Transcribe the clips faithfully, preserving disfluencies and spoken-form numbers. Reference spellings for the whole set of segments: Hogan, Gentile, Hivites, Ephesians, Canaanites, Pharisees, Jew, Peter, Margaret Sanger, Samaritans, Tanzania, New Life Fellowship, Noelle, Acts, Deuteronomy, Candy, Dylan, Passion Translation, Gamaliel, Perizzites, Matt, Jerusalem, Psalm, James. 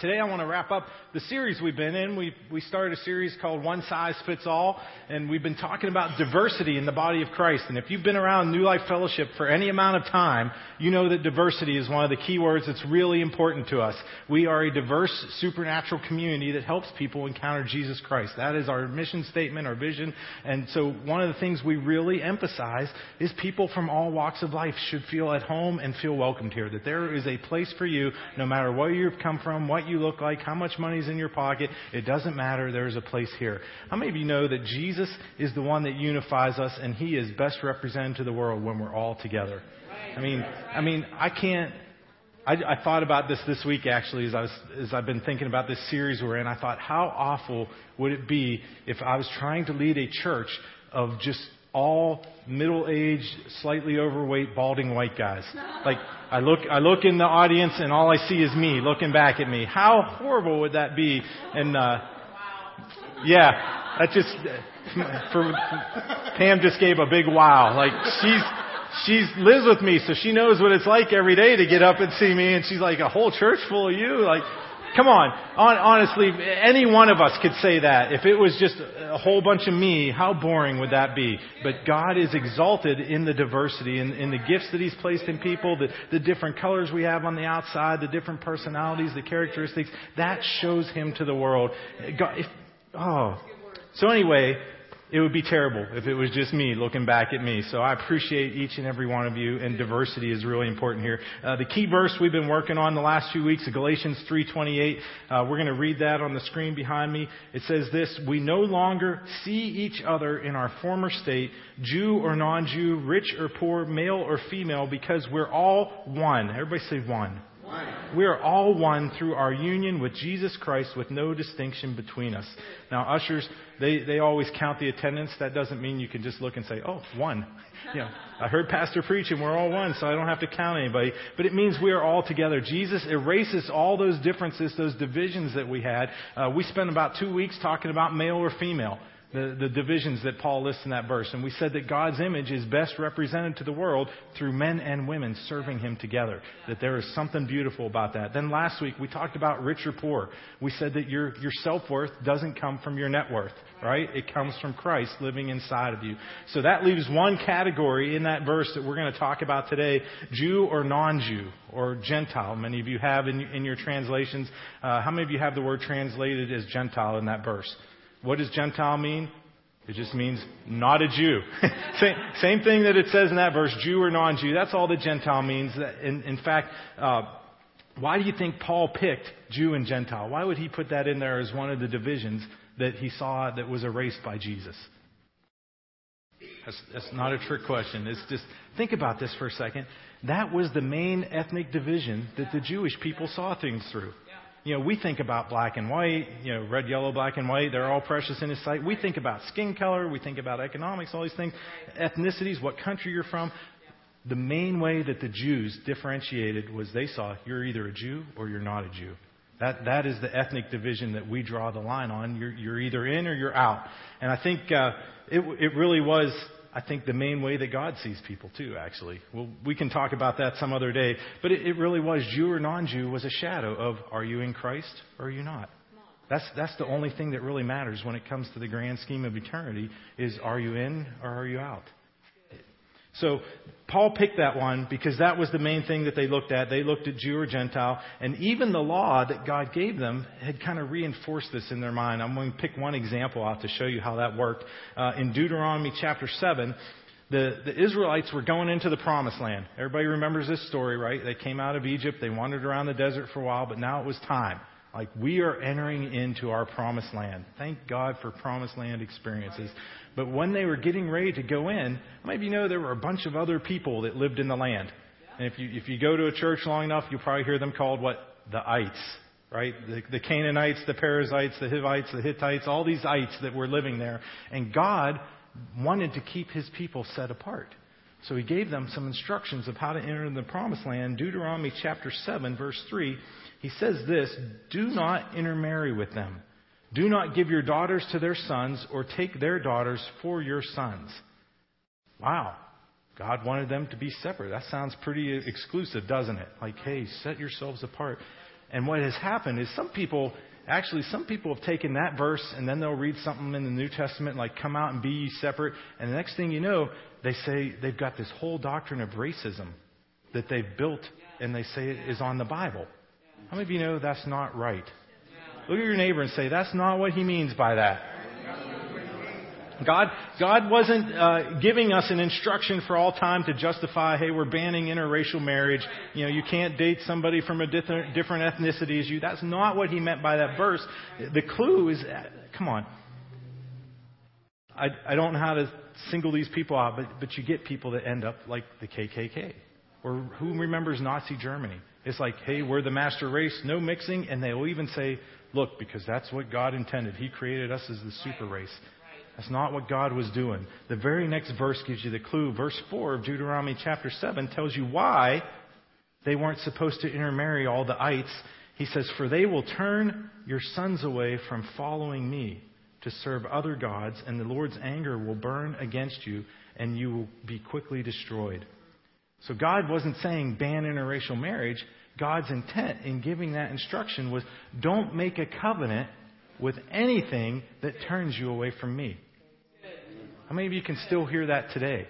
Today I want to wrap up the series we've been in. We we started a series called One Size Fits All, and we've been talking about diversity in the body of Christ. And if you've been around New Life Fellowship for any amount of time, you know that diversity is one of the key words that's really important to us. We are a diverse, supernatural community that helps people encounter Jesus Christ. That is our mission statement, our vision. And so one of the things we really emphasize is people from all walks of life should feel at home and feel welcomed here, that there is a place for you no matter where you've come from, what you look like, how much money's in your pocket. It doesn't matter. There is a place here. How many of you know that Jesus is the one that unifies us, and he is best represented to the world when we're all together? Right. I mean, right. I mean, I can't. I, I thought about this this week, actually, as I was, as I've been thinking about this series we're in. I thought, how awful would it be if I was trying to lead a church of just all middle-aged, slightly overweight, balding white guys? Like, I look, I look in the audience and all I see is me looking back at me. How horrible would that be? And, uh, yeah, that just, for, Pam just gave a big wow. Like, she's, she's lives with me, so she knows what it's like every day to get up and see me. And she's like, a whole church full of you? Like, come on. on. Honestly, any one of us could say that. If it was just a whole bunch of me, how boring would that be? But God is exalted in the diversity, in, in the gifts that he's placed in people, the, the different colors we have on the outside, the different personalities, the characteristics. That shows him to the world. God, if, oh. So anyway, it would be terrible if it was just me looking back at me. So I appreciate each and every one of you, and diversity is really important here. Uh, the key verse we've been working on the last few weeks is Galatians three twenty-eight. Uh, we're going to read that on the screen behind me. It says this: we no longer see each other in our former state, Jew or non-Jew, rich or poor, male or female, because we're all one. Everybody say one. We are all one through our union with Jesus Christ, with no distinction between us. Now, ushers, they, they always count the attendance. That doesn't mean you can just look and say, oh, one. You know, I heard Pastor preach and we're all one, so I don't have to count anybody. But it means we are all together. Jesus erases all those differences, those divisions that we had. Uh, we spent about two weeks talking about male or female. The, the divisions that Paul lists in that verse. And we said that God's image is best represented to the world through men and women serving him together, that there is something beautiful about that. Then last week we talked about rich or poor. We said that your, your self-worth doesn't come from your net worth, right? It comes from Christ living inside of you. So that leaves one category in that verse that we're going to talk about today, Jew or non-Jew or Gentile. Many of you have in, in your translations. Uh, how many of you have the word translated as Gentile in that verse? What does Gentile mean? It just means not a Jew. same, same thing that it says in that verse, Jew or non-Jew. That's all that Gentile means. In, in fact, uh, why do you think Paul picked Jew and Gentile? Why would he put that in there as one of the divisions that he saw that was erased by Jesus? That's, that's not a trick question. It's just, think about this for a second. That was the main ethnic division that the Jewish people saw things through. You know, we think about black and white, you know, red, yellow, black and white. They're all precious in his sight. We think about skin color. We think about economics, all these things, ethnicities, what country you're from. The main way that the Jews differentiated was they saw you're either a Jew or you're not a Jew. That that is the ethnic division that we draw the line on. You're you're either in or you're out. And I think uh, it it really was. I think the main way that God sees people too, actually. Well, we can talk about that some other day. But it, it really was, Jew or non-Jew was a shadow of, are you in Christ or are you not? That's that's the only thing that really matters when it comes to the grand scheme of eternity is, are you in or are you out? So Paul picked that one because that was the main thing that they looked at. They looked at Jew or Gentile, and even the law that God gave them had kind of reinforced this in their mind. I'm going to pick one example out to show you how that worked. Uh, in Deuteronomy chapter seven, the, the Israelites were going into the promised land. Everybody remembers this story, right? They came out of Egypt. They wandered around the desert for a while, but now it was time. Like, we are entering into our promised land. Thank God for promised land experiences. But when they were getting ready to go in, maybe you know there were a bunch of other people that lived in the land. And if you if you go to a church long enough, you'll probably hear them called what? The ites, right? The, the Canaanites, the Perizzites, the Hivites, the Hittites, all these ites that were living there. And God wanted to keep his people set apart. So he gave them some instructions of how to enter the promised land. Deuteronomy chapter seven, verse three. He says this: do not intermarry with them. Do not give your daughters to their sons or take their daughters for your sons. Wow. God wanted them to be separate. That sounds pretty exclusive, doesn't it? Like, hey, set yourselves apart. And what has happened is some people, actually some people have taken that verse and then they'll read something in the New Testament like, come out and be ye separate. And the next thing you know, they say they've got this whole doctrine of racism that they've built and they say it is on the Bible. How many of you know that's not right? Look at your neighbor and say, that's not what he means by that. God, God wasn't uh, giving us an instruction for all time to justify, hey, we're banning interracial marriage. You know, you can't date somebody from a different, different ethnicity as you. That's not what he meant by that verse. The clue is, come on. I, I don't know how to single these people out, but, but you get people that end up like the K K K. Or who remembers Nazi Germany? It's like, hey, we're the master race, no mixing. And they will even say, look, because that's what God intended. He created us as the super race. That's not what God was doing. The very next verse gives you the clue. Verse four of Deuteronomy chapter seven tells you why they weren't supposed to intermarry all the ites. He says, for they will turn your sons away from following me to serve other gods, and the Lord's anger will burn against you, and you will be quickly destroyed. So God wasn't saying ban interracial marriage. God's intent in giving that instruction was, don't make a covenant with anything that turns you away from me. How many of you can still hear that today?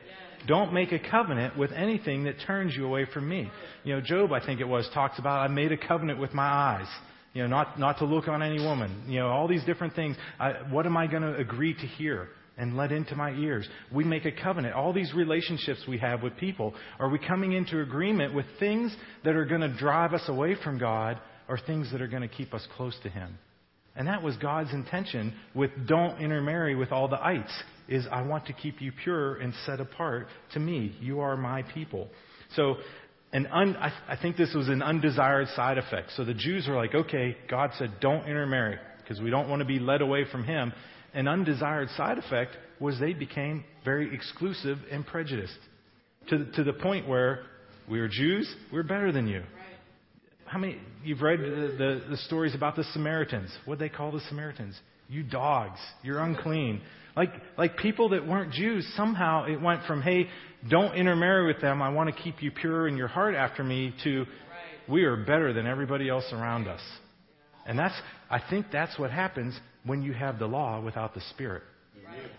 Don't make a covenant with anything that turns you away from me. You know, Job, I think it was, talks about, I made a covenant with my eyes. You know, not, not to look on any woman. You know, all these different things. I, what am I going to agree to hear and let into my ears? We make a covenant. All these relationships we have with people, are we coming into agreement with things that are going to drive us away from God or things that are going to keep us close to Him? And that was God's intention with don't intermarry with all the ites, is I want to keep you pure and set apart to me. You are my people. So an un, I, I think this was an undesired side effect. So the Jews were like, okay, God said don't intermarry because we don't want to be led away from Him. An undesired side effect was they became very exclusive and prejudiced to the, to the point where we were Jews, we're better than you. How many, you've read the, the, the stories about the Samaritans. What they call the Samaritans? You dogs. You're unclean. Like, like people that weren't Jews, somehow it went from, hey, don't intermarry with them. I want to keep you pure in your heart after me, to we are better than everybody else around us. And that's, I think that's what happens when you have the law without the Spirit.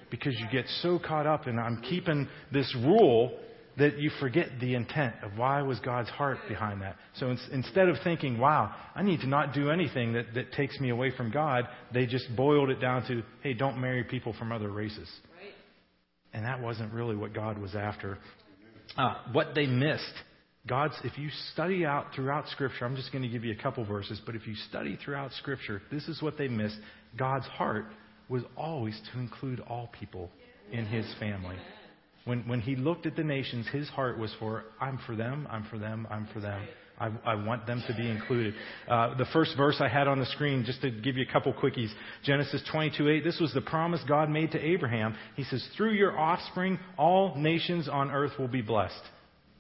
Because you get so caught up in, I'm keeping this rule, that you forget the intent of why was God's heart behind that. So in, instead of thinking, wow, I need to not do anything that, that takes me away from God, they just boiled it down to, hey, don't marry people from other races. Right. And that wasn't really what God was after. Uh, what they missed, God's, if you study out throughout Scripture, I'm just going to give you a couple verses, but if you study throughout Scripture, this is what they missed. God's heart was always to include all people in His family. When when he looked at the nations, his heart was for, I'm for them, I'm for them, I'm for them. I, I want them to be included. Uh, the first verse I had on the screen, just to give you a couple quickies, Genesis twenty-two eight. This was the promise God made to Abraham. He says, through your offspring, all nations on earth will be blessed.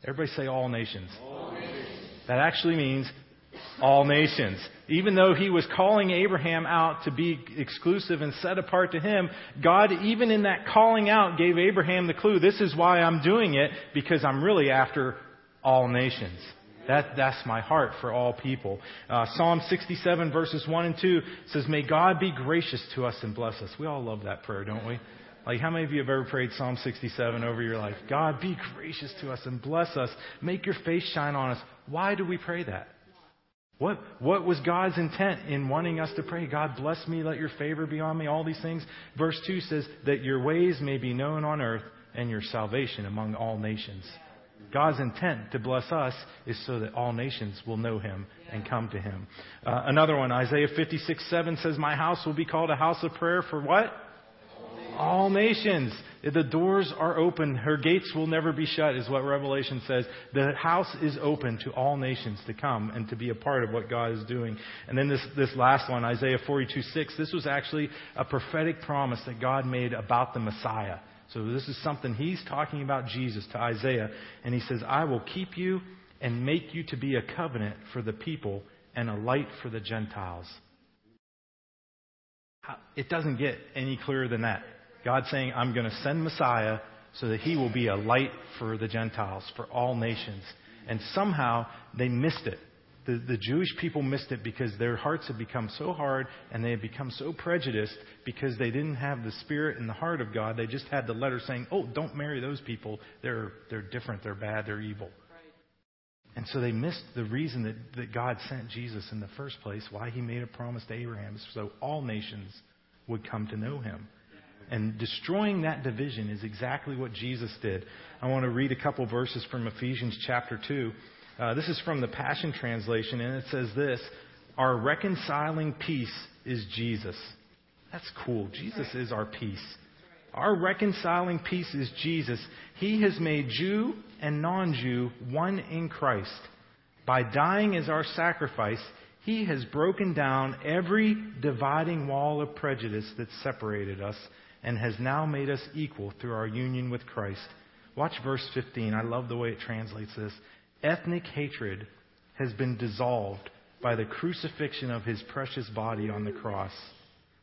Everybody say all nations. All nations. That actually means all nations. Even though he was calling Abraham out to be exclusive and set apart to him, God, even in that calling out, gave Abraham the clue. This is why I'm doing it, because I'm really after all nations. That, that's my heart for all people. Uh, Psalm sixty-seven verses one and two says, may God be gracious to us and bless us. We all love that prayer, don't we? Like, how many of you have ever prayed Psalm sixty-seven over your life? God, be gracious to us and bless us. Make your face shine on us. Why do we pray that? What what was God's intent in wanting us to pray? God, bless me, let your favor be on me, all these things. Verse two says that your ways may be known on earth and your salvation among all nations. God's intent to bless us is so that all nations will know Him and come to Him. Uh, another one, Isaiah fifty-six seven says, my house will be called a house of prayer for what? All nations. The doors are open. Her gates will never be shut, is what Revelation says. The house is open to all nations to come and to be a part of what God is doing. And then this, this last one, Isaiah forty-two six. This was actually a prophetic promise that God made about the Messiah. So this is something He's talking about Jesus to Isaiah. And He says, I will keep you and make you to be a covenant for the people and a light for the Gentiles. It doesn't get any clearer than that. God saying, I'm going to send Messiah so that He will be a light for the Gentiles, for all nations. And somehow they missed it. The, the Jewish people missed it because their hearts had become so hard and they had become so prejudiced because they didn't have the spirit and the heart of God. They just had the letter saying, oh, don't marry those people. They're they're different. They're bad. They're evil. Right. And so they missed the reason that, that God sent Jesus in the first place, why he made a promise to Abraham, so all nations would come to know him. And destroying that division is exactly what Jesus did. I want to read a couple verses from Ephesians chapter two. Uh, this is from the Passion Translation, and it says this: our reconciling peace is Jesus. That's cool. Jesus is our peace. Our reconciling peace is Jesus. He has made Jew and non-Jew one in Christ. By dying as our sacrifice, he has broken down every dividing wall of prejudice that separated us and has now made us equal through our union with Christ. Watch verse fifteen. I love the way it translates this. Ethnic hatred has been dissolved by the crucifixion of his precious body on the cross.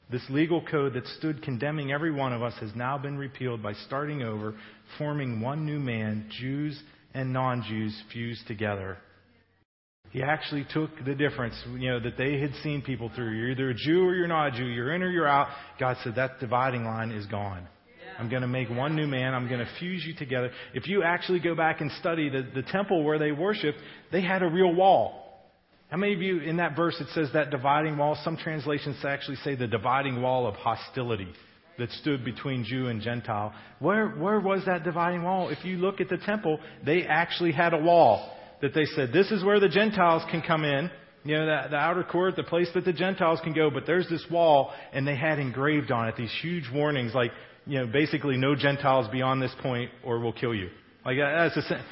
This legal code that stood condemning every one of us has now been repealed by starting over, forming one new man, Jews and non-Jews fused together. He actually took the difference, you know, that they had seen people through. You're either a Jew or you're not a Jew. You're in or you're out. God said that dividing line is gone. I'm going to make one new man. I'm going to fuse you together. If you actually go back and study the, the temple where they worshiped, they had a real wall. How many of you in that verse, it says that dividing wall? Some translations actually say the dividing wall of hostility that stood between Jew and Gentile. Where, where was that dividing wall? If you look at the temple, they actually had a wall that they said, this is where the Gentiles can come in. You know, the, the outer court, the place that the Gentiles can go. But there's this wall, and they had engraved on it these huge warnings like, you know, basically no Gentiles beyond this point or we'll kill you. Like that's a,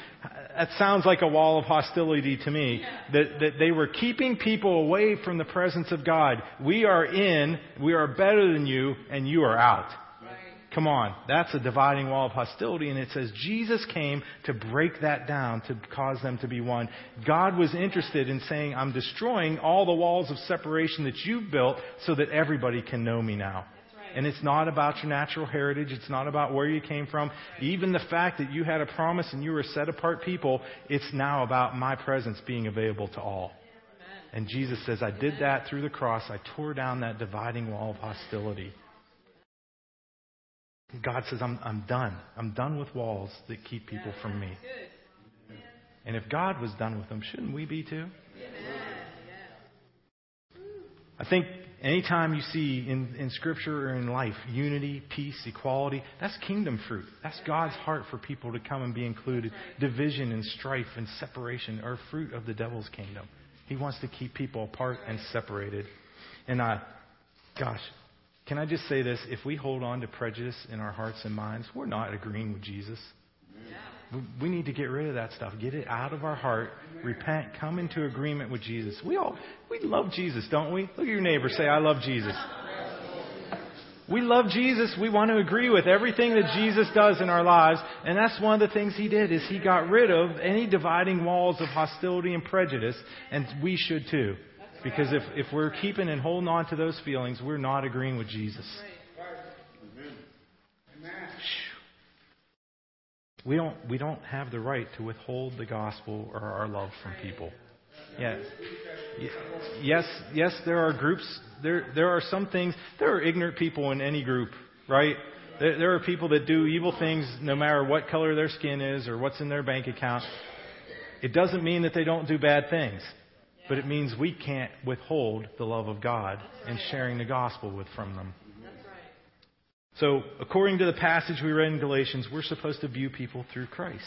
that sounds like a wall of hostility to me. That, that they were keeping people away from the presence of God. We are in, we are better than you, and you are out. Right. Come on. That's a dividing wall of hostility. And it says Jesus came to break that down, to cause them to be one. God was interested in saying, I'm destroying all the walls of separation that you've built so that everybody can know me now. And it's not about your natural heritage. It's not about where you came from. Even the fact that you had a promise and you were set apart people, it's now about my presence being available to all. And Jesus says, I did that through the cross. I tore down that dividing wall of hostility. God says, I'm, I'm done. I'm done with walls that keep people from me. And if God was done with them, shouldn't we be too? I think anytime you see in, in Scripture or in life, unity, peace, equality, that's kingdom fruit. That's God's heart for people to come and be included. Division and strife and separation are fruit of the devil's kingdom. He wants to keep people apart and separated. And I, gosh, can I just say this? If we hold on to prejudice in our hearts and minds, we're not agreeing with Jesus. We need to get rid of that stuff. Get it out of our heart. Repent. Come into agreement with Jesus. We all, we love Jesus, don't we? Look at your neighbor. Say, I love Jesus. We love Jesus. We want to agree with everything that Jesus does in our lives. And that's one of the things he did is he got rid of any dividing walls of hostility and prejudice. And we should too. Because if, if we're keeping and holding on to those feelings, we're not agreeing with Jesus. We don't we don't have the right to withhold the gospel or our love from people. Yeah. Yes, yes, there are groups. There there are some things. There are ignorant people in any group, right? There, there are people that do evil things no matter what color their skin is or what's in their bank account. It doesn't mean that they don't do bad things, but it means we can't withhold the love of God and sharing the gospel with from them. So, according to the passage we read in Galatians, we're supposed to view people through Christ.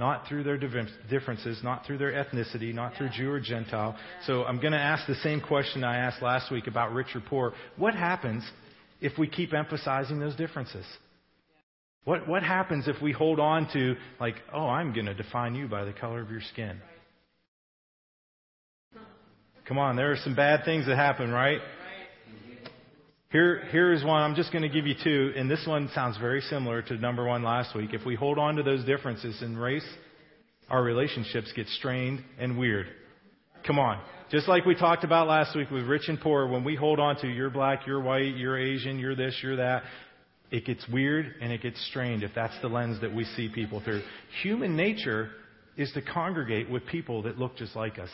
Not through their differences, not through their ethnicity, not through Jew or Gentile. So I'm going to ask the same question I asked last week about rich or poor. What happens if we keep emphasizing those differences? What what happens if we hold on to, like, oh, I'm going to define you by the color of your skin? Come on, there are some bad things that happen, right? Here, here is one. I'm just going to give you two, and this one sounds very similar to number one last week. If we hold on to those differences in race, our relationships get strained and weird. Come on. Just like we talked about last week with rich and poor, when we hold on to you're black, you're white, you're Asian, you're this, you're that, it gets weird and it gets strained if that's the lens that we see people through. Human nature is to congregate with people that look just like us.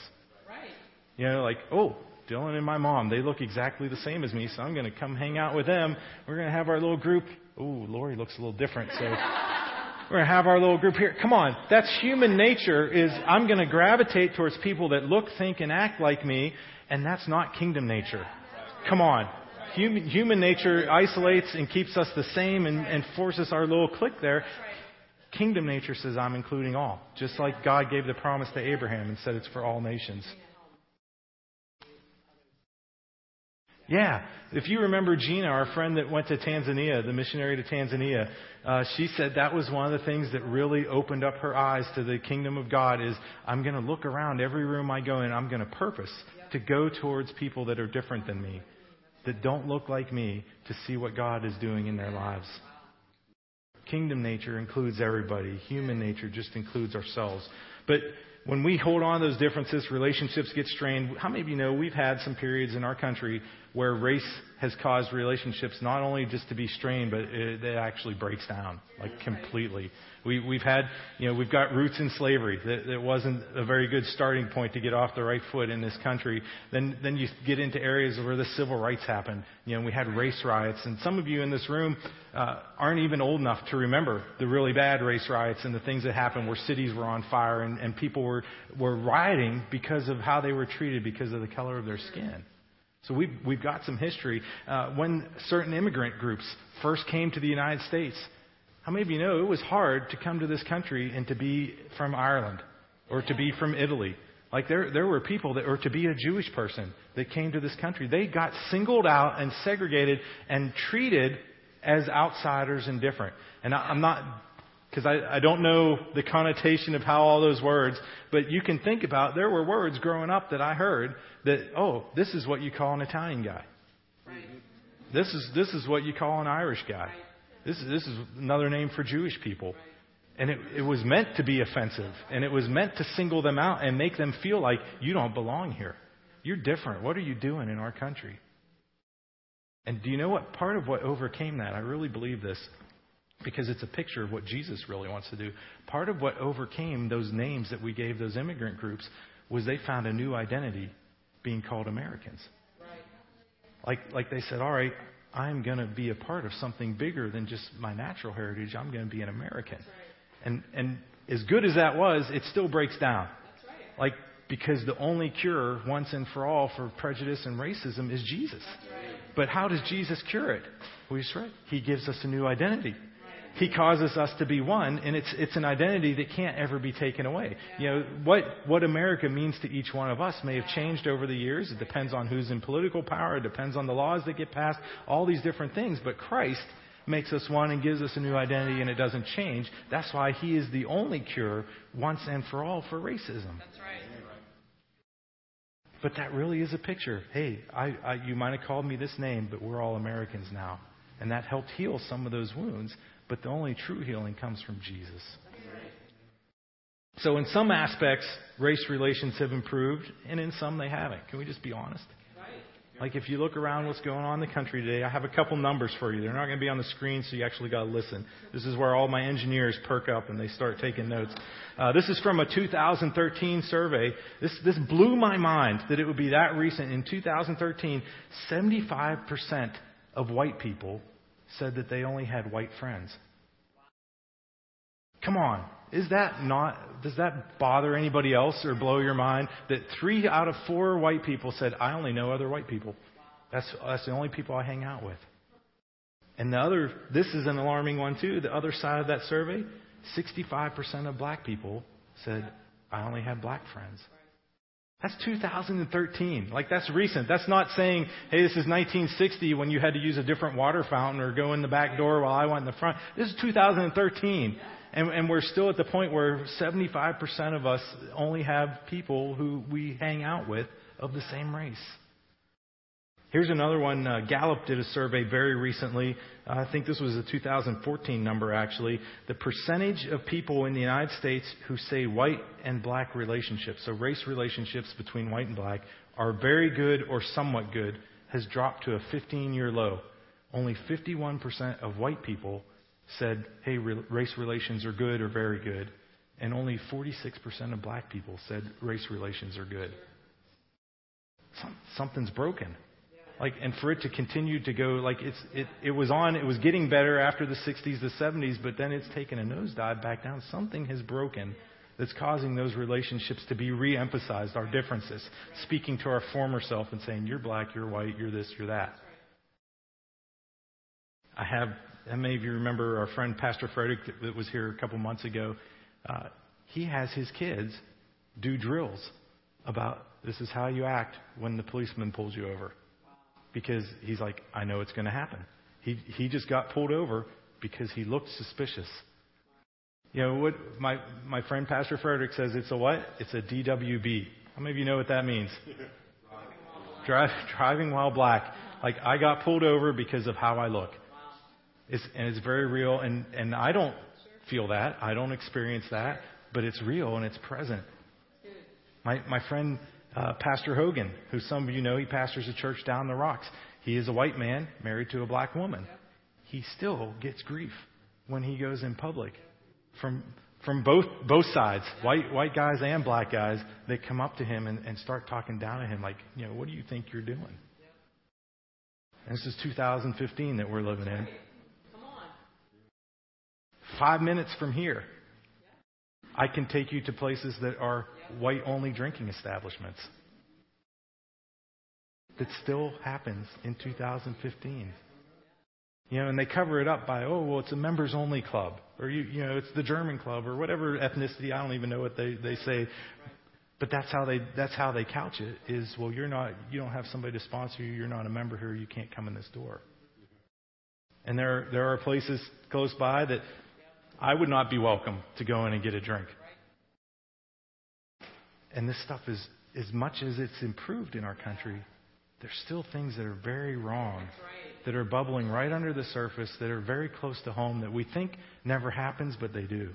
You know, like, oh, Dylan and my mom, they look exactly the same as me, so I'm going to come hang out with them. We're going to have our little group. Oh, Lori looks a little different, so we're going to have our little group here. Come on, that's human nature, is I'm going to gravitate towards people that look, think, and act like me, and that's not kingdom nature. Come on. Human, human nature isolates and keeps us the same and, and forces our little clique there. Kingdom nature says I'm including all, just like God gave the promise to Abraham and said it's for all nations. Yeah, if you remember Gina, our friend that went to Tanzania, the missionary to Tanzania, uh, she said that was one of the things that really opened up her eyes to the kingdom of God is I'm going to look around every room I go in. I'm going to purpose to go towards people that are different than me, that don't look like me, to see what God is doing in their lives. Kingdom nature includes everybody. Human nature just includes ourselves. But when we hold on to those differences, relationships get strained. How many of you know we've had some periods in our country where race has caused relationships not only just to be strained, but it, it actually breaks down, like completely. We, we've had, you know, we've got roots in slavery. That, that wasn't a very good starting point to get off the right foot in this country. Then, then you get into areas where the civil rights happened. You know, we had race riots, and some of you in this room uh, aren't even old enough to remember the really bad race riots and the things that happened where cities were on fire and, and people were were rioting because of how they were treated because of the color of their skin. So we've, we've got some history. Uh, when certain immigrant groups first came to the United States, how many of you know it was hard to come to this country and to be from Ireland or to be from Italy? Like there, there were people that, or to be a Jewish person that came to this country. They got singled out and segregated and treated as outsiders and different. And I, I'm not... Because I, I don't know the connotation of how all those words, but you can think about, there were words growing up that I heard that, oh, this is what you call an Italian guy. Right. This is this is what you call an Irish guy. Right. This is, this is another name for Jewish people. Right. And it, it was meant to be offensive, and it was meant to single them out and make them feel like you don't belong here. You're different. What are you doing in our country? And do you know what part of what overcame that? I really believe this, because it's a picture of what Jesus really wants to do. Part of what overcame those names that we gave those immigrant groups was they found a new identity being called Americans. Right. Like like they said, all right, I'm going to be a part of something bigger than just my natural heritage. I'm going to be an American. Right. And and as good as that was, it still breaks down. That's right. Like, because the only cure once and for all for prejudice and racism is Jesus. Right. But how does Jesus cure it? We just read, he gives us a new identity. He causes us to be one, and it's it's an identity that can't ever be taken away. You know, what what America means to each one of us may have changed over the years. It depends on who's in political power. It depends on the laws that get passed, all these different things. But Christ makes us one and gives us a new identity, and it doesn't change. That's why he is the only cure once and for all for racism. That's right. But that really is a picture. Hey, I, I you might have called me this name, but we're all Americans now. And that helped heal some of those wounds. But the only true healing comes from Jesus. So in some aspects, race relations have improved, and in some they haven't. Can we just be honest? Like if you look around what's going on in the country today, I have a couple numbers for you. They're not going to be on the screen, so you actually got to listen. This is where all my engineers perk up and they start taking notes. Uh, this is from a two thousand thirteen survey. This, this blew my mind that it would be that recent. In two thousand thirteen, seventy-five percent of white people said that they only had white friends. Come on. Is that not, does that bother anybody else or blow your mind that three out of four white people said, I only know other white people. That's, that's the only people I hang out with. And the other, this is an alarming one too. The other side of that survey, sixty-five percent of black people said, I only have black friends. That's two thousand thirteen. Like, that's recent. That's not saying, hey, this is nineteen sixty when you had to use a different water fountain or go in the back door while I went in the front. This is two thousand thirteen. And, and we're still at the point where seventy-five percent of us only have people who we hang out with of the same race. Here's another one. Uh, Gallup did a survey very recently. Uh, I think this was a two thousand fourteen number, actually. The percentage of people in the United States who say white and black relationships, so race relationships between white and black, are very good or somewhat good, has dropped to a fifteen-year low. Only fifty-one percent of white people said, hey, re- race relations are good or very good. And only forty-six percent of black people said race relations are good. some, something's broken. Like, and for it to continue to go, like, it's it, it was on, it was getting better after the sixties, the seventies, but then it's taken a nosedive back down. Something has broken that's causing those relationships to be re-emphasized, our differences, speaking to our former self and saying, you're black, you're white, you're this, you're that. I have, and many of you remember our friend Pastor Frederick that was here a couple months ago. Uh, he has his kids do drills about this is how you act when the policeman pulls you over. Because he's like, I know it's going to happen. He he just got pulled over because he looked suspicious. You know what my my friend Pastor Frederick says? It's a what? It's a D W B. How many of you know what that means? Drive, driving while black. Like, I got pulled over because of how I look. It's and it's very real. And and I don't feel that. I don't experience that. But it's real and it's present. My my friend. Uh, Pastor Hogan, who some of you know, he pastors a church down the rocks. He is a white man married to a black woman. He still gets grief when he goes in public from from both both sides, white white guys and black guys, that come up to him and, and start talking down at him like, you know, what do you think you're doing? And this is two thousand fifteen that we're living in. Five minutes from here, I can take you to places that are white-only drinking establishments. That still happens in two thousand fifteen. You know, and they cover it up by, oh, well, it's a members-only club. Or, you, you know, it's the German club or whatever ethnicity. I don't even know what they, they say. But that's how they that's how they couch it is, well, you're not, you don't have somebody to sponsor you. You're not a member here. You can't come in this door. And there there are places close by that I would not be welcome to go in and get a drink. And this stuff is, as much as it's improved in our country, there's still things that are very wrong, that are bubbling right under the surface, that are very close to home, that we think never happens, but they do.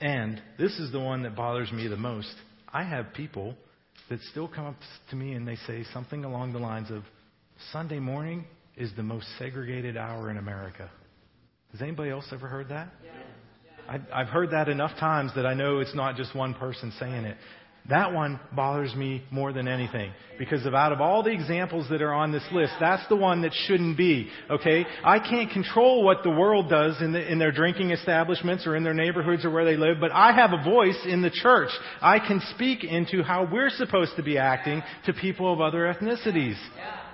And this is the one that bothers me the most. I have people that still come up to me and they say something along the lines of, Sunday morning is the most segregated hour in America. Has anybody else ever heard that? Yeah. I, I've heard that enough times that I know it's not just one person saying it. That one bothers me more than anything because of out of all the examples that are on this list, that's the one that shouldn't be. Okay, I can't control what the world does in, the, in their drinking establishments or in their neighborhoods or where they live, but I have a voice in the church. I can speak into how we're supposed to be acting to people of other ethnicities.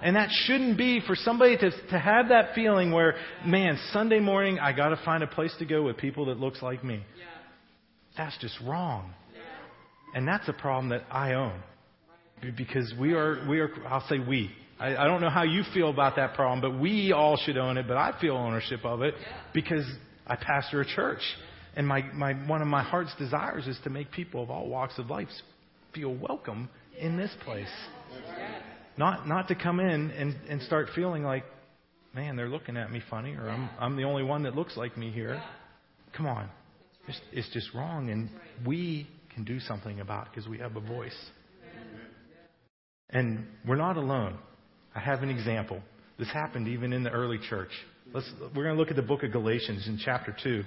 And that shouldn't be for somebody to to have that feeling where, man, Sunday morning, I got to find a place to go with people that looks like me. That's just wrong. And that's a problem that I own because we are, we are, I'll say we, I, I don't know how you feel about that problem, but we all should own it. But I feel ownership of it because I pastor a church and my, my, one of my heart's desires is to make people of all walks of life feel welcome in this place. Not, not to come in and, and start feeling like, man, they're looking at me funny or I'm, I'm the only one that looks like me here. Come on. It's, it's just wrong. And we can do something about it because we have a voice. And we're not alone. I have an example. This happened even in the early church. Let's, we're going to look at the book of Galatians in chapter two.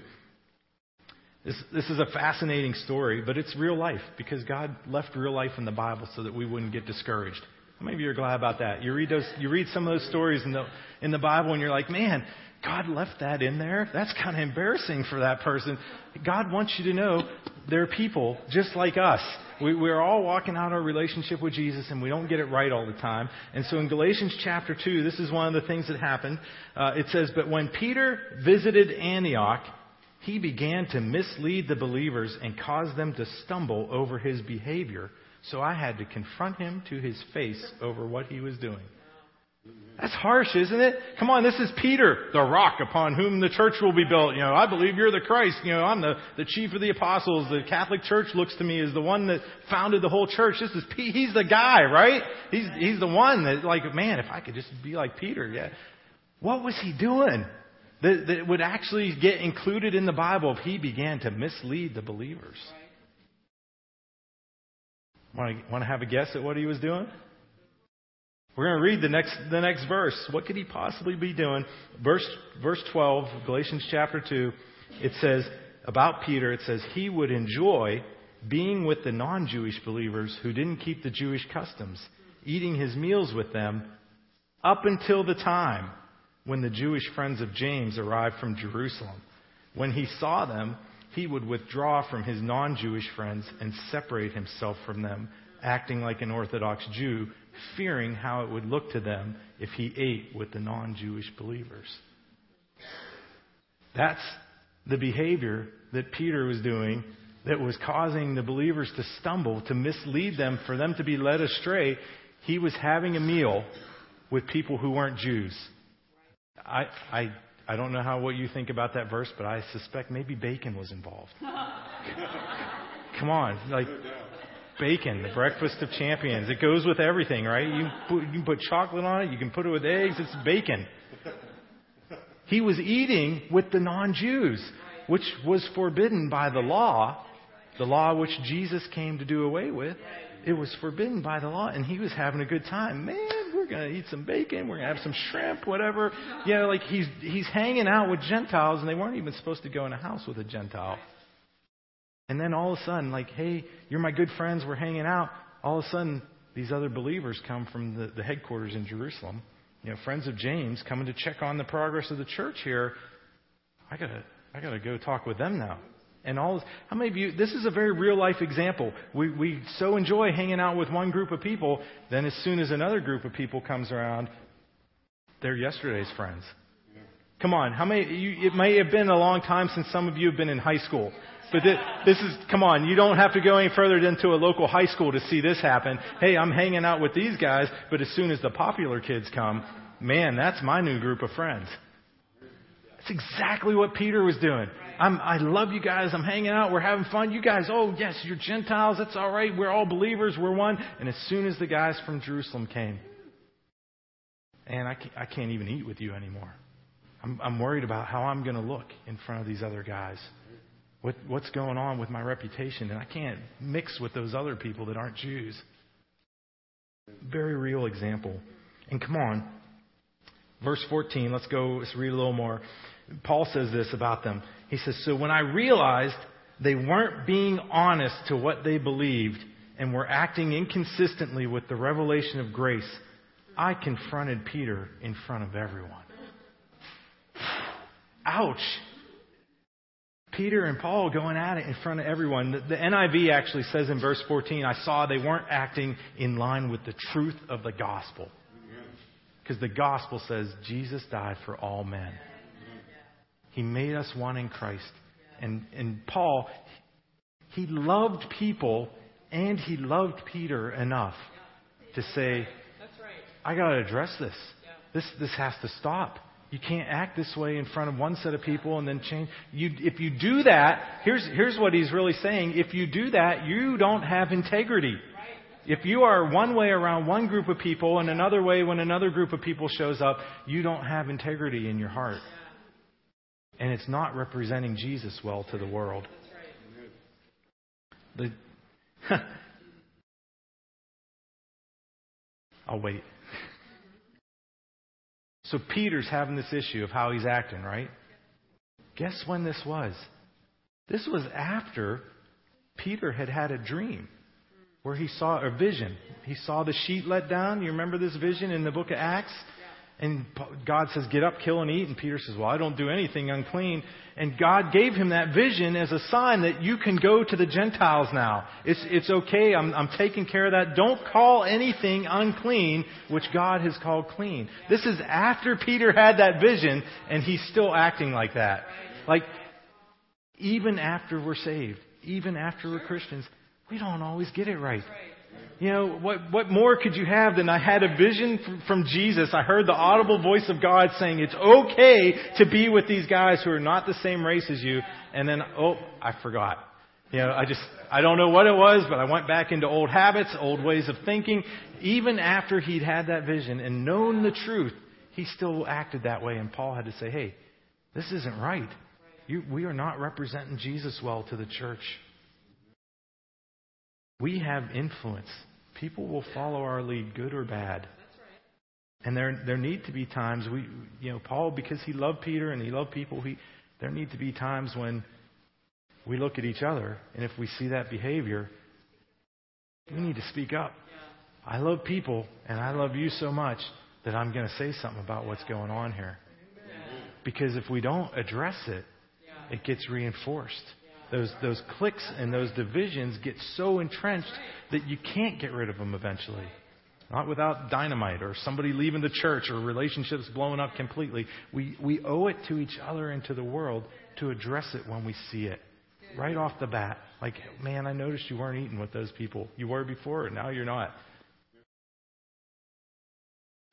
This, this is a fascinating story, but it's real life because God left real life in the Bible so that we wouldn't get discouraged. How many of you are glad about that? You read those, you read some of those stories in the in the Bible and you're like, man, God left that in there? That's kind of embarrassing for that person. God wants you to know they're people just like us. We, we're all walking out our relationship with Jesus and we don't get it right all the time. And so in Galatians chapter two, this is one of the things that happened. Uh, it says, but when Peter visited Antioch, he began to mislead the believers and cause them to stumble over his behavior. So I had to confront him to his face over what he was doing. That's harsh, isn't it? Come on, this is Peter, the rock upon whom the church will be built. You know, I believe you're the Christ. You know, I'm the, the chief of the apostles. The Catholic Church looks to me as the one that founded the whole church. This is P- he's the guy, right? He's he's the one that, like, man, if I could just be like Peter, yeah. What was he doing that, that would actually get included in the Bible if he began to mislead the believers? Want to, want to have a guess at what he was doing? We're going to read the next the next verse. What could he possibly be doing? Verse verse twelve, Galatians chapter two, it says about Peter, it says he would enjoy being with the non-Jewish believers who didn't keep the Jewish customs, eating his meals with them, up until the time when the Jewish friends of James arrived from Jerusalem. When he saw them, he would withdraw from his non-Jewish friends and separate himself from them, acting like an Orthodox Jew, fearing how it would look to them if he ate with the non-Jewish believers. That's the behavior that Peter was doing that was causing the believers to stumble, to mislead them, for them to be led astray. He was having a meal with people who weren't Jews. I I, I don't know how what you think about that verse, but I suspect maybe bacon was involved. Come on, like bacon, the breakfast of champions. It goes with everything, right? You put, you can put chocolate on it. You can put it with eggs. It's bacon. He was eating with the non-Jews, which was forbidden by the law, the law which Jesus came to do away with. It was forbidden by the law, and he was having a good time. Man, we're going to eat some bacon. We're going to have some shrimp, whatever. Yeah, like he's he's hanging out with Gentiles, and they weren't even supposed to go in a house with a Gentile. And then all of a sudden, like, hey, you're my good friends. We're hanging out. All of a sudden, these other believers come from the, the headquarters in Jerusalem. You know, friends of James coming to check on the progress of the church here. I gotta, I gotta go talk with them now. And all, how many of you? This is a very real life example. We we so enjoy hanging out with one group of people. Then as soon as another group of people comes around, they're yesterday's friends. Come on, how many? You, it may have been a long time since some of you have been in high school. But this, this is, come on, you don't have to go any further than to a local high school to see this happen. Hey, I'm hanging out with these guys, but as soon as the popular kids come, man, that's my new group of friends. That's exactly what Peter was doing. I'm, I love you guys. I'm hanging out. We're having fun. You guys, oh, yes, you're Gentiles. That's all right. We're all believers. We're one. And as soon as the guys from Jerusalem came, and I can't, I can't even eat with you anymore. I'm, I'm worried about how I'm going to look in front of these other guys. What, what's going on with my reputation? And I can't mix with those other people that aren't Jews. Very real example. And come on. Verse fourteen, let's go, let's read a little more. Paul says this about them. He says, so when I realized they weren't being honest to what they believed and were acting inconsistently with the revelation of grace, I confronted Peter in front of everyone. Ouch. Peter and Paul going at it in front of everyone. The, the N I V actually says in verse fourteen, I saw they weren't acting in line with the truth of the gospel. Because the gospel says Jesus died for all men. He made us one in Christ. And, and Paul, he loved people and he loved Peter enough to say, I got to address this. This, this has to stop. You can't act this way in front of one set of people and then change. You, if you do that, here's here's what he's really saying. If you do that, you don't have integrity. If you are one way around one group of people and another way when another group of people shows up, you don't have integrity in your heart. And it's not representing Jesus well to the world. The, I'll wait. So Peter's having this issue of how he's acting, right? Guess when this was? This was after Peter had had a dream where he saw a vision. He saw the sheet let down. You remember this vision in the book of Acts? And God says, get up, kill and eat. And Peter says, well, I don't do anything unclean. And God gave him that vision as a sign that you can go to the Gentiles now. It's it's okay. I'm, I'm taking care of that. Don't call anything unclean, which God has called clean. This is after Peter had that vision, and he's still acting like that. Like, even after we're saved, even after we're Christians, we don't always get it right. You know, what what more could you have than I had a vision from, from Jesus. I heard the audible voice of God saying it's okay to be with these guys who are not the same race as you. And then, oh, I forgot. You know, I just, I don't know what it was, but I went back into old habits, old ways of thinking. Even after he'd had that vision and known the truth, he still acted that way. And Paul had to say, hey, this isn't right. You, we are not representing Jesus well to the church. We have influence. People will follow our lead, good or bad. And there there need to be times we, you know, Paul, because he loved Peter and he loved people, he there need to be times when we look at each other, and if we see that behavior, we need to speak up. I love people, and I love you so much that I'm going to say something about what's going on here. Because if we don't address it, it gets reinforced. Those those cliques and those divisions get so entrenched that you can't get rid of them eventually. Not without dynamite or somebody leaving the church or relationships blowing up completely. We we owe it to each other and to the world to address it when we see it. Right off the bat. Like, man, I noticed you weren't eating with those people. You were before, and now you're not.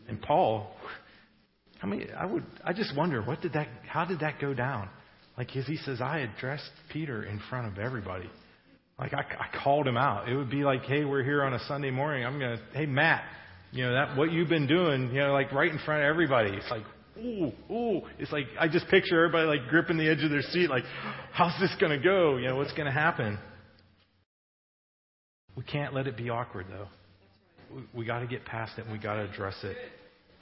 And Paul, I mean, I would I just wonder, what did that how did that go down? Like, as he says, I addressed Peter in front of everybody. Like, I, I called him out. It would be like, hey, we're here on a Sunday morning. I'm going to, hey, Matt, you know, that what you've been doing, you know, like right in front of everybody. It's like, ooh, ooh. It's like, I just picture everybody like gripping the edge of their seat. Like, how's this going to go? You know, what's going to happen? We can't let it be awkward, though. We, we got to get past it, and we got to address it.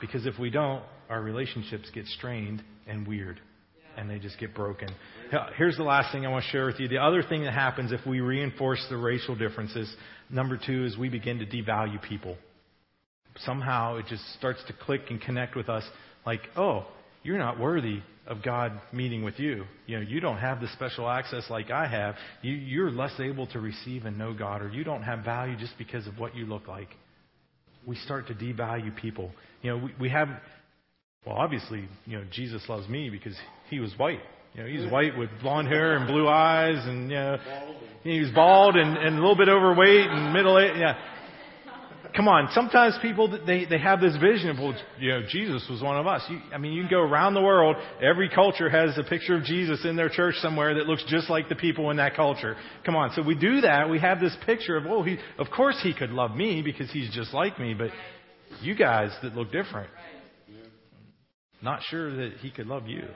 Because if we don't, our relationships get strained and weird. And they just get broken. Here's the last thing I want to share with you. The other thing that happens if we reinforce the racial differences, number two, is we begin to devalue people. Somehow it just starts to click and connect with us like, oh, you're not worthy of God meeting with you. You know, you don't have the special access like I have. You, you're less able to receive and know God, or you don't have value just because of what you look like. We start to devalue people. You know, we, we have... Well, obviously, you know, Jesus loves me because he was white. You know, he's white with blonde hair and blue eyes, and you know, he was bald and, and a little bit overweight and middle-aged. Yeah, come on. Sometimes people they they have this vision of, well, you know, Jesus was one of us. You, I mean, you can go around the world. Every culture has a picture of Jesus in their church somewhere that looks just like the people in that culture. Come on. So we do that. We have this picture of, well, he of course he could love me because he's just like me. But you guys that look different. Not sure that he could love you.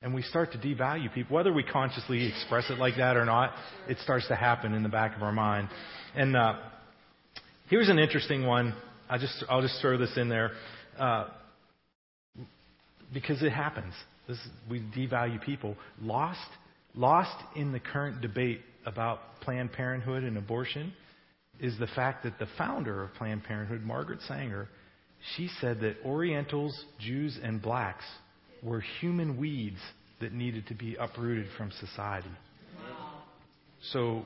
And we start to devalue people. Whether we consciously express it like that or not, it starts to happen in the back of our mind. And uh, here's an interesting one. I just, I'll just throw this in there. Uh, because it happens. This, we devalue people. Lost, lost in the current debate about Planned Parenthood and abortion is the fact that the founder of Planned Parenthood, Margaret Sanger, she said that Orientals, Jews, and blacks were human weeds that needed to be uprooted from society. Wow. So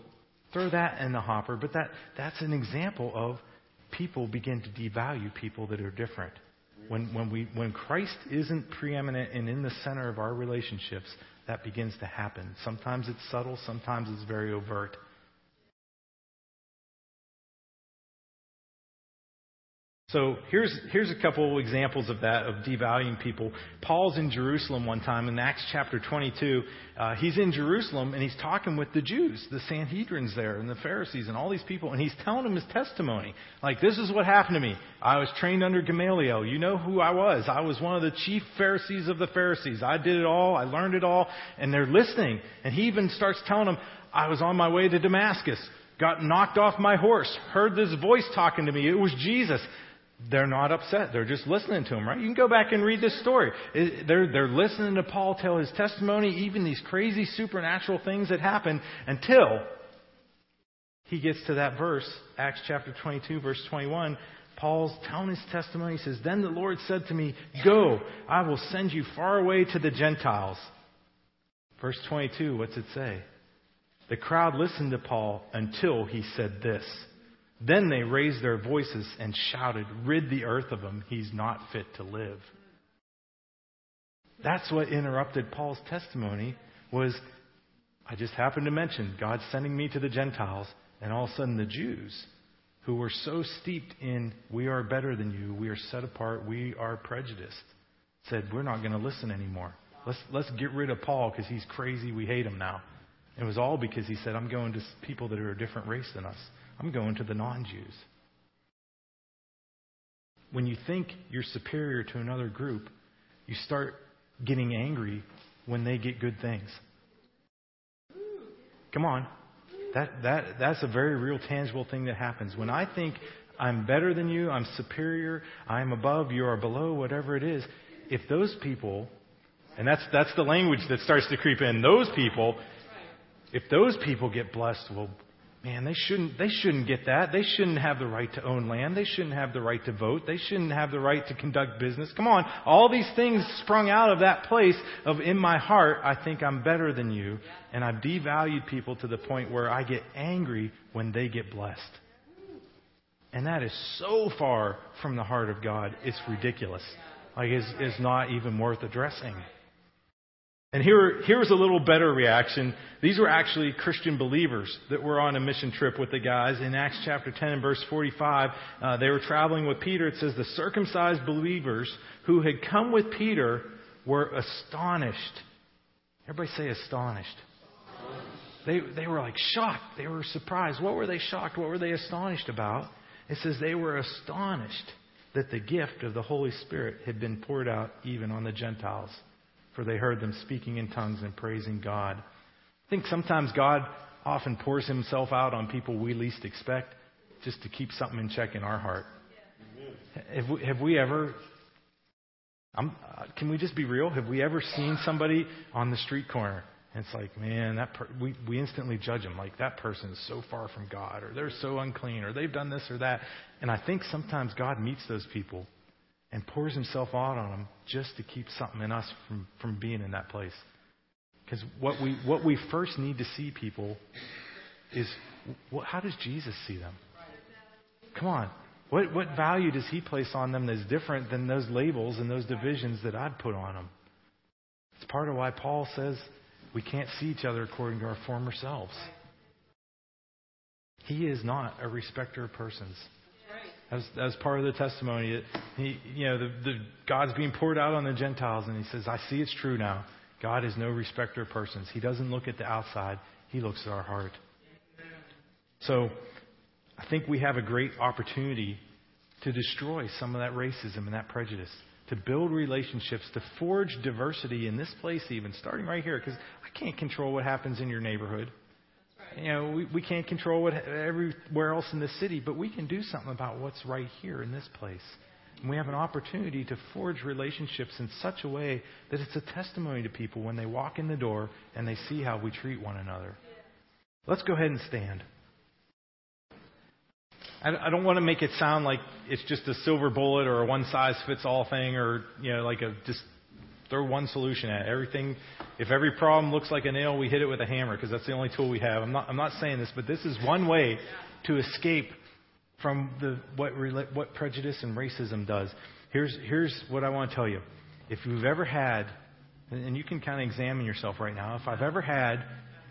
throw that in the hopper. But that, that's an example of people begin to devalue people that are different. When, when, we, when Christ isn't preeminent and in the center of our relationships, that begins to happen. Sometimes it's subtle. Sometimes it's very overt. So here's here's a couple examples of that, of devaluing people. Paul's in Jerusalem one time in Acts chapter twenty-two. Uh, he's in Jerusalem, and he's talking with the Jews, the Sanhedrins there, and the Pharisees, and all these people. And he's telling them his testimony. Like, this is what happened to me. I was trained under Gamaliel. You know who I was. I was one of the chief Pharisees of the Pharisees. I did it all. I learned it all. And they're listening. And he even starts telling them, I was on my way to Damascus. Got knocked off my horse. Heard this voice talking to me. It was Jesus. They're not upset. They're just listening to him, right? You can go back and read this story. They're, they're listening to Paul tell his testimony, even these crazy supernatural things that happened, until he gets to that verse, Acts chapter twenty-two, verse twenty-one. Paul's telling his testimony. He says, then the Lord said to me, go, I will send you far away to the Gentiles. Verse twenty-two, what's it say? The crowd listened to Paul until he said this. Then they raised their voices and shouted, rid the earth of him. He's not fit to live. That's what interrupted Paul's testimony was, I just happened to mention God sending me to the Gentiles, and all of a sudden the Jews, who were so steeped in, we are better than you, we are set apart, we are prejudiced, said, we're not going to listen anymore. Let's, let's get rid of Paul because he's crazy. We hate him now. It was all because he said, I'm going to people that are a different race than us. I'm going to the non-Jews. When you think you're superior to another group, you start getting angry when they get good things. Come on. That that that's a very real, tangible thing that happens. When I think I'm better than you, I'm superior, I'm above, you are below, whatever it is, if those people, and that's that's the language that starts to creep in, those people, if those people get blessed, well, man, they shouldn't, they shouldn't get that. They shouldn't have the right to own land. They shouldn't have the right to vote. They shouldn't have the right to conduct business. Come on. All these things sprung out of that place of in my heart, I think I'm better than you. And I've devalued people to the point where I get angry when they get blessed. And that is so far from the heart of God. It's ridiculous. Like it's, it's not even worth addressing. And here, here's a little better reaction. These were actually Christian believers that were on a mission trip with the guys. In Acts chapter ten and verse forty-five, uh, they were traveling with Peter. It says, the circumcised believers who had come with Peter were astonished. Everybody say astonished. They, they were like shocked. They were surprised. What were they shocked? What were they astonished about? It says they were astonished that the gift of the Holy Spirit had been poured out even on the Gentiles. For they heard them speaking in tongues and praising God. I think sometimes God often pours himself out on people we least expect just to keep something in check in our heart. Yeah. Have, we, have we ever, um, can we just be real? Have we ever seen somebody on the street corner? And it's like, man, that per- we, we instantly judge them. Like, that person is so far from God, or they're so unclean, or they've done this or that. And I think sometimes God meets those people and pours himself out on them just to keep something in us from, from being in that place. Because what we what we first need to see people is, well, how does Jesus see them? Come on. What, what value does he place on them that's different than those labels and those divisions that I've put on them? It's part of why Paul says we can't see each other according to our former selves. He is not a respecter of persons. As, as part of the testimony, he, you know, the, the God's being poured out on the Gentiles, and he says, I see it's true now. God is no respecter of persons. He doesn't look at the outside. He looks at our heart. So I think we have a great opportunity to destroy some of that racism and that prejudice, to build relationships, to forge diversity in this place even, starting right here, because I can't control what happens in your neighborhood. You know, we, we can't control what everywhere else in the city, but we can do something about what's right here in this place. And we have an opportunity to forge relationships in such a way that it's a testimony to people when they walk in the door and they see how we treat one another. Let's go ahead and stand. I, I don't want to make it sound like it's just a silver bullet or a one-size-fits-all thing, or, you know, like a just throw one solution at it. Everything. If every problem looks like a nail, we hit it with a hammer, because that's the only tool we have. I'm not, I'm not saying this, but this is one way to escape from the what what prejudice and racism does. Here's here's what I want to tell you. If you've ever had, and you can kind of examine yourself right now, if I've ever had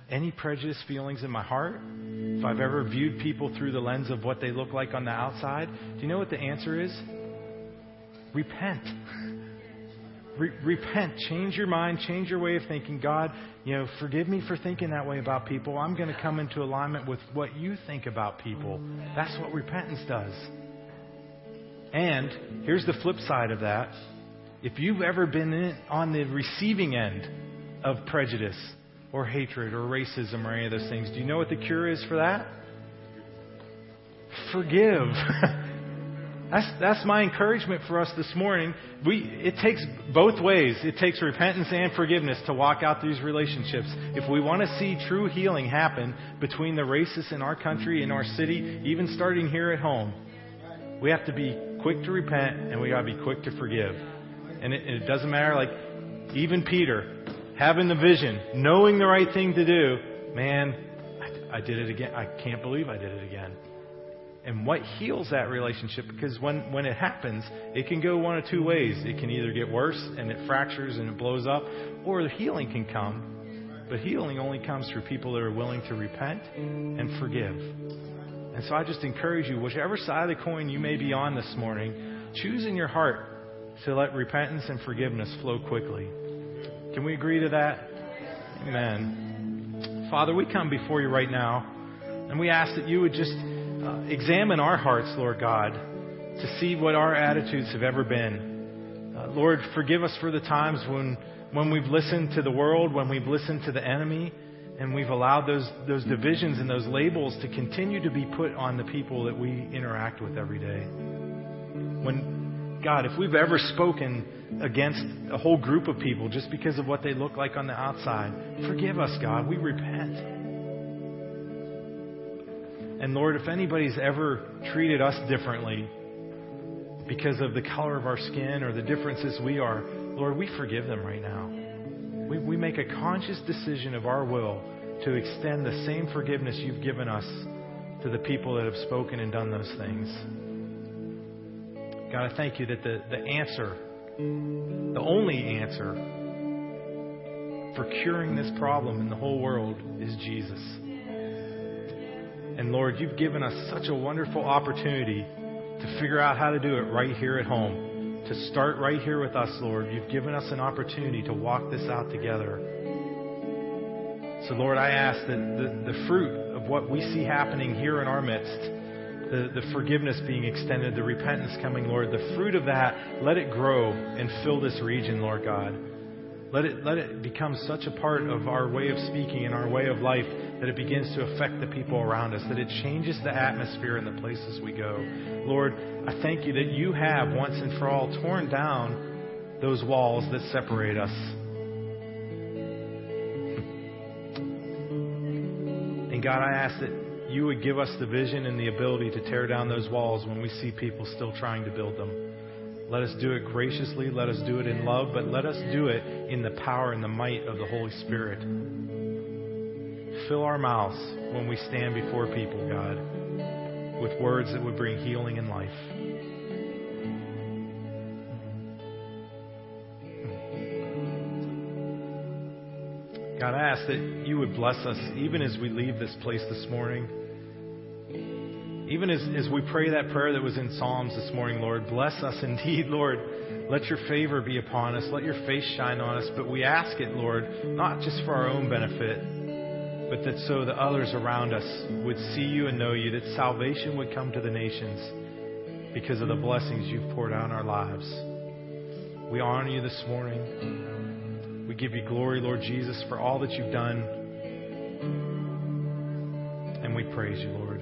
any prejudice feelings in my heart, if I've ever viewed people through the lens of what they look like on the outside, do you know what the answer is? Repent. Re- repent, change your mind, change your way of thinking. God, you know, forgive me for thinking that way about people. I'm going to come into alignment with what you think about people. That's what repentance does. And here's the flip side of that. If you've ever been in, on the receiving end of prejudice or hatred or racism or any of those things, do you know what the cure is for that? Forgive. That's that's my encouragement for us this morning. We it takes both ways. It takes repentance and forgiveness to walk out these relationships. If we want to see true healing happen between the racists in our country, in our city, even starting here at home, we have to be quick to repent and we got to be quick to forgive. And it, it doesn't matter. Like even Peter, having the vision, knowing the right thing to do, man, I, I did it again. I can't believe I did it again. And what heals that relationship? Because when, when it happens, it can go one of two ways. It can either get worse and it fractures and it blows up, or the healing can come. But healing only comes through people that are willing to repent and forgive. And so I just encourage you, whichever side of the coin you may be on this morning, choose in your heart to let repentance and forgiveness flow quickly. Can we agree to that? Amen. Father, we come before you right now, and we ask that you would just Uh, examine our hearts, Lord God, to see what our attitudes have ever been. Uh, Lord, forgive us for the times when when we've listened to the world, when we've listened to the enemy, and we've allowed those those divisions and those labels to continue to be put on the people that we interact with every day. When, God, if we've ever spoken against a whole group of people just because of what they look like on the outside, forgive us, God. We repent. And Lord, if anybody's ever treated us differently because of the color of our skin or the differences we are, Lord, we forgive them right now. We, we make a conscious decision of our will to extend the same forgiveness you've given us to the people that have spoken and done those things. God, I thank you that the, the answer, the only answer for curing this problem in the whole world is Jesus. And Lord, you've given us such a wonderful opportunity to figure out how to do it right here at home. To start right here with us, Lord. You've given us an opportunity to walk this out together. So Lord, I ask that the, the fruit of what we see happening here in our midst, the, the forgiveness being extended, the repentance coming, Lord, the fruit of that, let it grow and fill this region, Lord God. Let it, let it become such a part of our way of speaking and our way of life that it begins to affect the people around us, that it changes the atmosphere and the places we go. Lord, I thank you that you have once and for all torn down those walls that separate us. And God, I ask that you would give us the vision and the ability to tear down those walls when we see people still trying to build them. Let us do it graciously. Let us do it in love, but let us do it in the power and the might of the Holy Spirit. Fill our mouths when we stand before people, God, with words that would bring healing and life. God, I ask that you would bless us even as we leave this place this morning. Even as, as we pray that prayer that was in Psalms this morning, Lord, bless us indeed, Lord. Let your favor be upon us. Let your face shine on us. But we ask it, Lord, not just for our own benefit, but that so the others around us would see you and know you, that salvation would come to the nations because of the blessings you've poured out in our lives. We honor you this morning. We give you glory, Lord Jesus, for all that you've done. And we praise you, Lord.